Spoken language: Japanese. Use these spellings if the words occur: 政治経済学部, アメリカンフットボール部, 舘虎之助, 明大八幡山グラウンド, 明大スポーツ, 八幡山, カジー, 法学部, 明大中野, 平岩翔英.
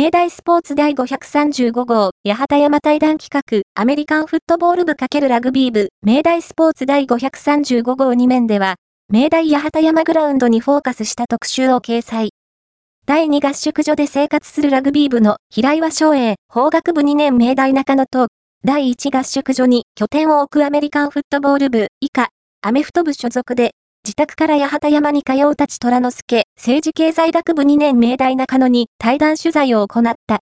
明大スポーツ第535号、八幡山対談企画、アメリカンフットボール部×ラグビー部、明大スポーツ第535号2面では、明大八幡山グラウンドにフォーカスした特集を掲載。第2合宿所で生活するラグビー部の平岩翔英、法学部2年明大中野と、第1合宿所に拠点を置くアメリカンフットボール部以下、アメフト部所属で、自宅から八幡山に通う舘虎之助、政治経済学部2年明大中野に対談取材を行った。